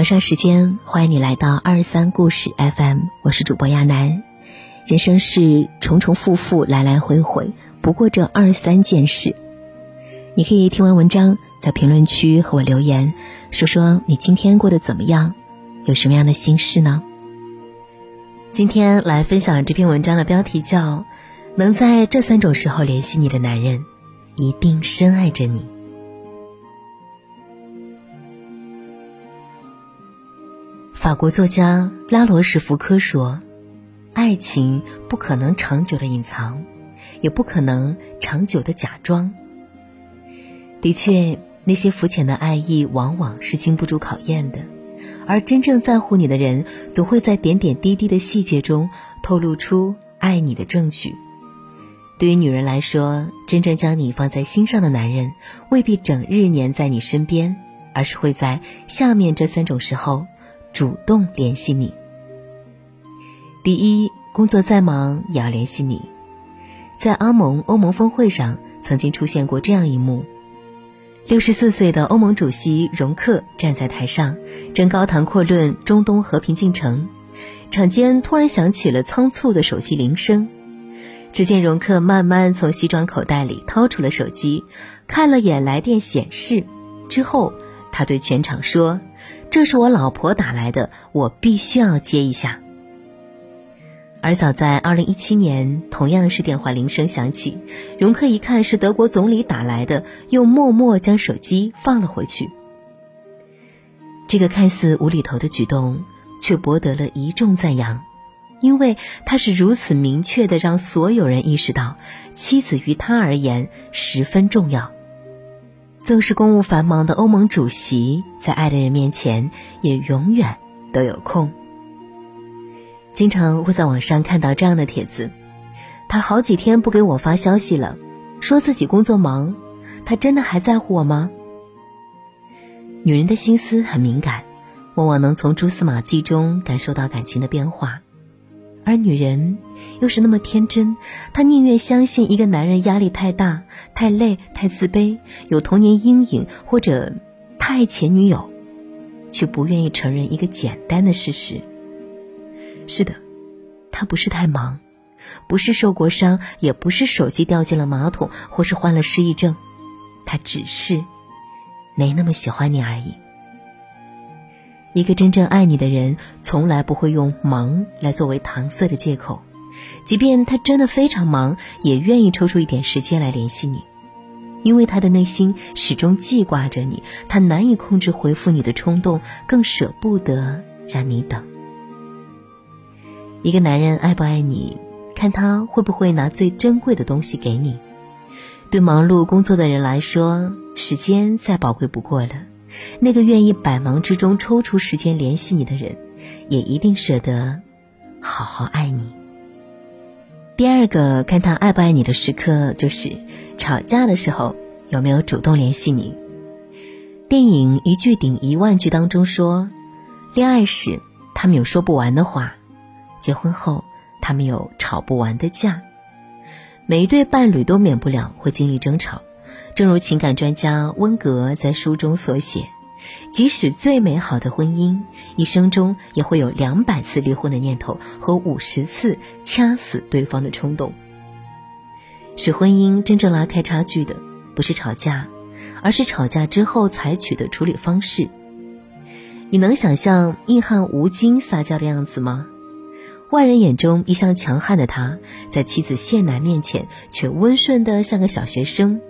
晚上时间，欢迎你来到223故事 FM， 我是主播亚楠。人生是重重复复，来来回回，不过这23件事。你可以听完文章在评论区和我留言，说说你今天过得怎么样，有什么样的心事呢？今天来分享这篇文章的标题叫能在这三种时候联系你的男人一定深爱着你。法国作家拉罗什福科说，爱情不可能长久的隐藏，也不可能长久的假装。的确，那些肤浅的爱意往往是经不住考验的，而真正在乎你的人总会在点点滴滴的细节中透露出爱你的证据。对于女人来说，真正将你放在心上的男人未必整日黏在你身边，而是会在下面这三种时候主动联系你。第一，工作再忙也要联系你。在阿盟欧盟峰会上曾经出现过这样一幕，64岁的欧盟主席容克站在台上，正高谈阔论中东和平进程，场间突然响起了仓促的手机铃声。只见容克慢慢从西装口袋里掏出了手机，看了眼来电显示之后，他对全场说，这是我老婆打来的，我必须要接一下。而早在2017年，同样是电话铃声响起，容克一看是德国总理打来的，又默默将手机放了回去。这个看似无厘头的举动却博得了一众赞扬，因为他是如此明确地让所有人意识到妻子于他而言十分重要。纵是公务繁忙的欧盟主席，在爱的人面前也永远都有空。经常会在网上看到这样的帖子，他好几天不给我发消息了，说自己工作忙，他真的还在乎我吗？女人的心思很敏感，往往能从蛛丝马迹中感受到感情的变化。而女人又是那么天真，她宁愿相信一个男人压力太大、太累、太自卑，有童年阴影，或者太爱前女友，却不愿意承认一个简单的事实。是的，他不是太忙，不是受过伤，也不是手机掉进了马桶，或是患了失忆症，他只是没那么喜欢你而已。一个真正爱你的人从来不会用忙来作为搪塞的借口，即便他真的非常忙，也愿意抽出一点时间来联系你，因为他的内心始终记挂着你，他难以控制回复你的冲动，更舍不得让你等。一个男人爱不爱你，看他会不会拿最珍贵的东西给你。对忙碌工作的人来说，时间再宝贵不过了，那个愿意百忙之中抽出时间联系你的人，也一定舍得好好爱你。第二个看他爱不爱你的时刻，就是吵架的时候有没有主动联系你。电影《一句顶一万句》当中说，恋爱时他们有说不完的话，结婚后他们有吵不完的架。每一对伴侣都免不了会经历争吵，正如情感专家温格在书中所写，即使最美好的婚姻，一生中也会有200次离婚的念头和50次掐死对方的冲动。使婚姻真正拉开差距的不是吵架，而是吵架之后采取的处理方式。你能想象硬汉吴京撒娇的样子吗？外人眼中一向强悍的他，在妻子谢楠面前却温顺得像个小学生。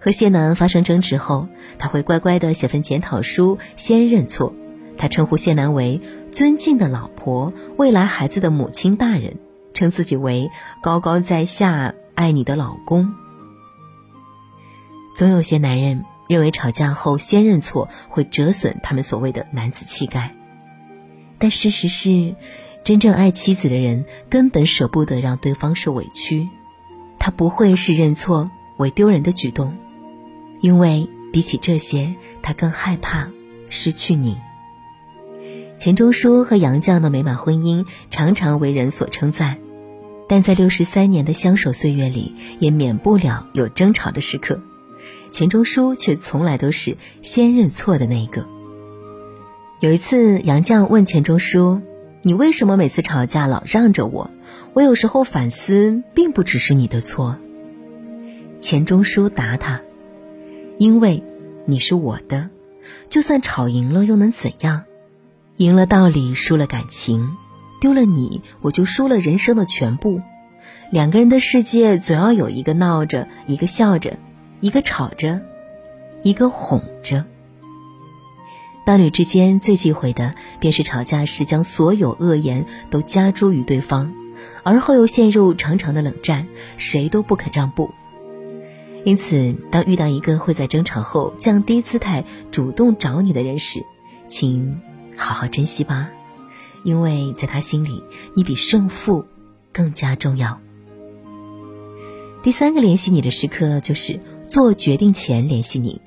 和谢楠发生争执后，他会乖乖地写份检讨书，先认错。他称呼谢楠为尊敬的老婆，未来孩子的母亲大人，称自己为高高在下爱你的老公。总有些男人认为吵架后先认错会折损他们所谓的男子气概，但事实是真正爱妻子的人根本舍不得让对方受委屈，他不会视认错为丢人的举动，因为比起这些，他更害怕失去你。钱钟书和杨绛的美满婚姻常常为人所称赞，但在63年的相守岁月里，也免不了有争吵的时刻。钱钟书却从来都是先认错的那一个。有一次杨绛问钱钟书，你为什么每次吵架老让着我？我有时候反思并不只是你的错。钱钟书答他，因为你是我的，就算吵赢了又能怎样？赢了道理，输了感情，丢了你我就输了人生的全部。两个人的世界总要有一个闹着，一个笑着，一个吵着，一个哄着。伴侣之间最忌讳的便是吵架时将所有恶言都加诸于对方，而后又陷入长长的冷战，谁都不肯让步。因此当遇到一个会在争吵后降低姿态主动找你的人时，请好好珍惜吧，因为在他心里你比胜负更加重要。第三个联系你的时刻就是做决定前联系你。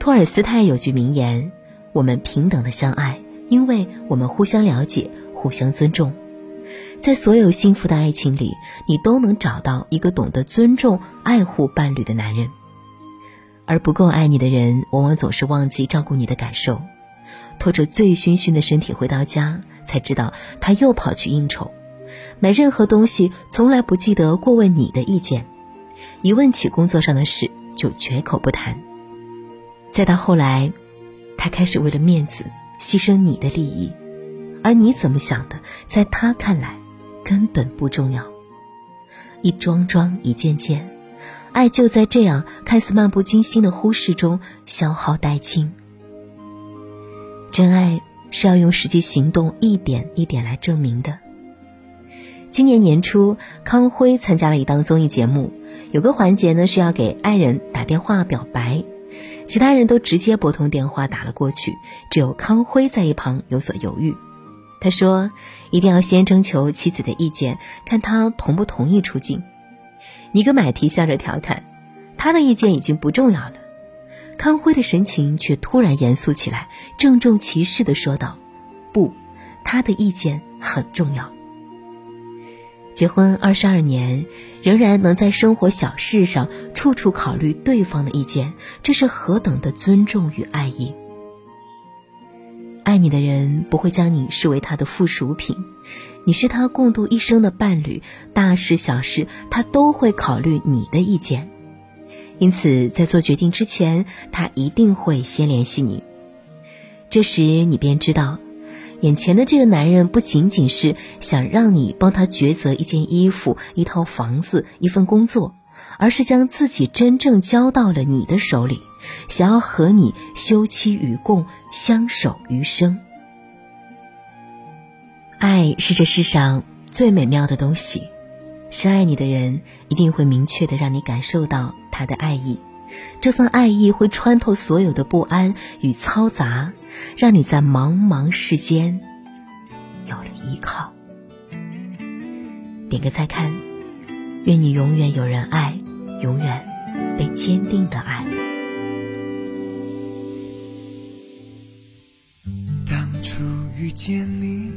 托尔斯泰有句名言，我们平等的相爱，因为我们互相了解，互相尊重。在所有幸福的爱情里，你都能找到一个懂得尊重、爱护伴侣的男人。而不够爱你的人，往往总是忘记照顾你的感受，拖着醉醺醺的身体回到家，才知道他又跑去应酬。买任何东西，从来不记得过问你的意见，一问起工作上的事，就绝口不谈。再到后来，他开始为了面子牺牲你的利益，而你怎么想的在他看来根本不重要。一桩桩一件件，爱就在这样看似漫不经心的忽视中消耗殆尽。真爱是要用实际行动一点一点来证明的。今年年初，康辉参加了一档综艺节目，有个环节呢是要给爱人打电话表白，其他人都直接拨通电话打了过去，只有康辉在一旁有所犹豫。他说一定要先征求妻子的意见，看他同不同意出镜。尼格买提笑着调侃，他的意见已经不重要了。康辉的神情却突然严肃起来，郑重其事地说道，不，他的意见很重要。结婚22年，仍然能在生活小事上处处考虑对方的意见，这是何等的尊重与爱意。爱你的人不会将你视为他的附属品，你是他共度一生的伴侣，大事小事他都会考虑你的意见。因此在做决定之前，他一定会先联系你。这时你便知道，眼前的这个男人不仅仅是想让你帮他抉择一件衣服、一套房子、一份工作，而是将自己真正交到了你的手里，想要和你休戚与共，相守余生。爱是这世上最美妙的东西，深爱你的人一定会明确地让你感受到他的爱意，这份爱意会穿透所有的不安与嘈杂，让你在茫茫世间有了依靠。点个再看，愿你永远有人爱，永远被坚定的爱。当初遇见你，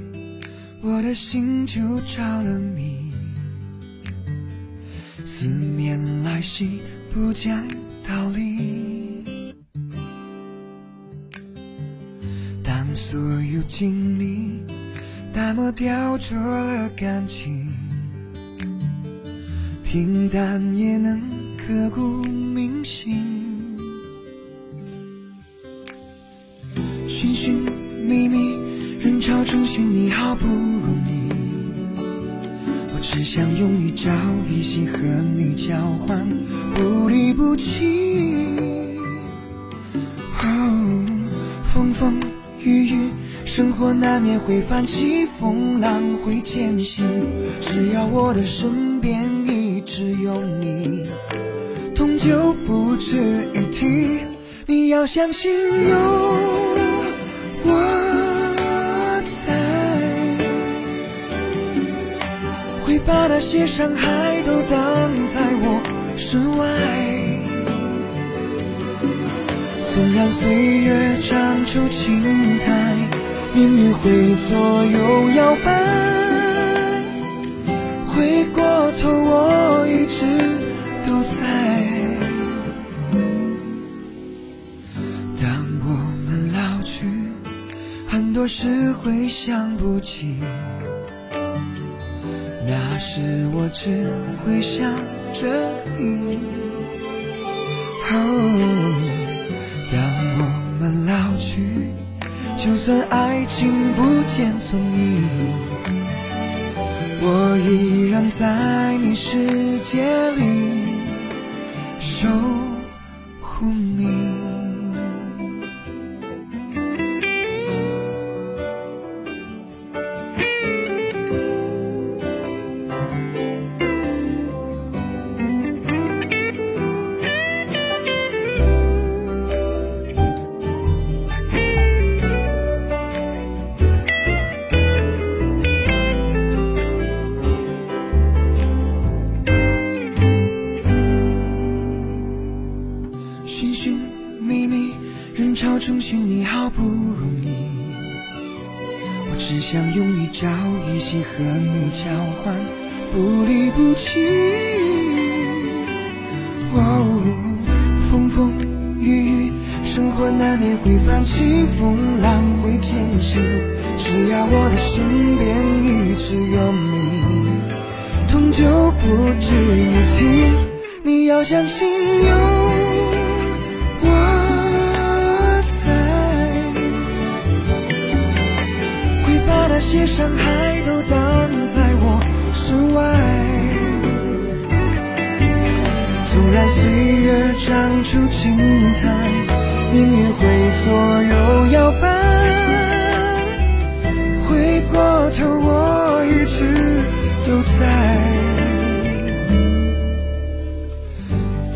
我的心就着了迷，思念来袭不讲道理。当所有经历打磨雕琢了感情，平淡也能刻骨铭心。寻寻觅觅人潮中寻你好不容易，我只想用一朝一夕和你交换不离不弃。风风雨雨生活难免会泛起风浪，会前行，只要我的身边一直有你，痛就不值一提。你要相信有我在，会把那些伤害都挡在我身外。纵然岁月长出青苔，命运会左右摇摆，回过头我一直都在。当我们老去，有时会想不起，那时我只会想着你。当我们老去，就算爱情不见踪影，我依然在你世界里守护你。中寻你好不容易，我只想用一朝一夕和你交换不离不弃。风风雨雨，生活难免会泛起风浪，会渐起，只要我的身边一直有你，痛就不止一提。你要相信有那些伤害都挡在我之外，纵然岁月长出青苔，命运会左右摇摆，回过头我一直都在。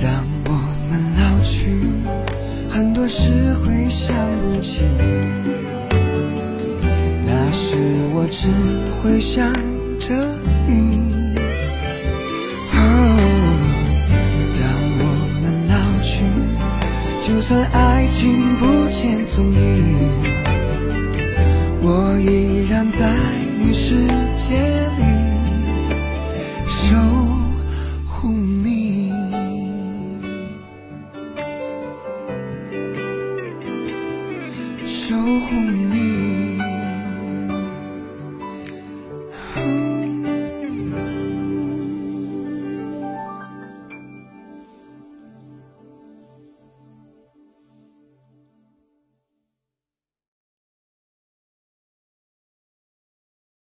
当我们老去，很多事会想不起，是我只会想着你。当我们老去，就算爱情不见踪影，我依然在你世界里。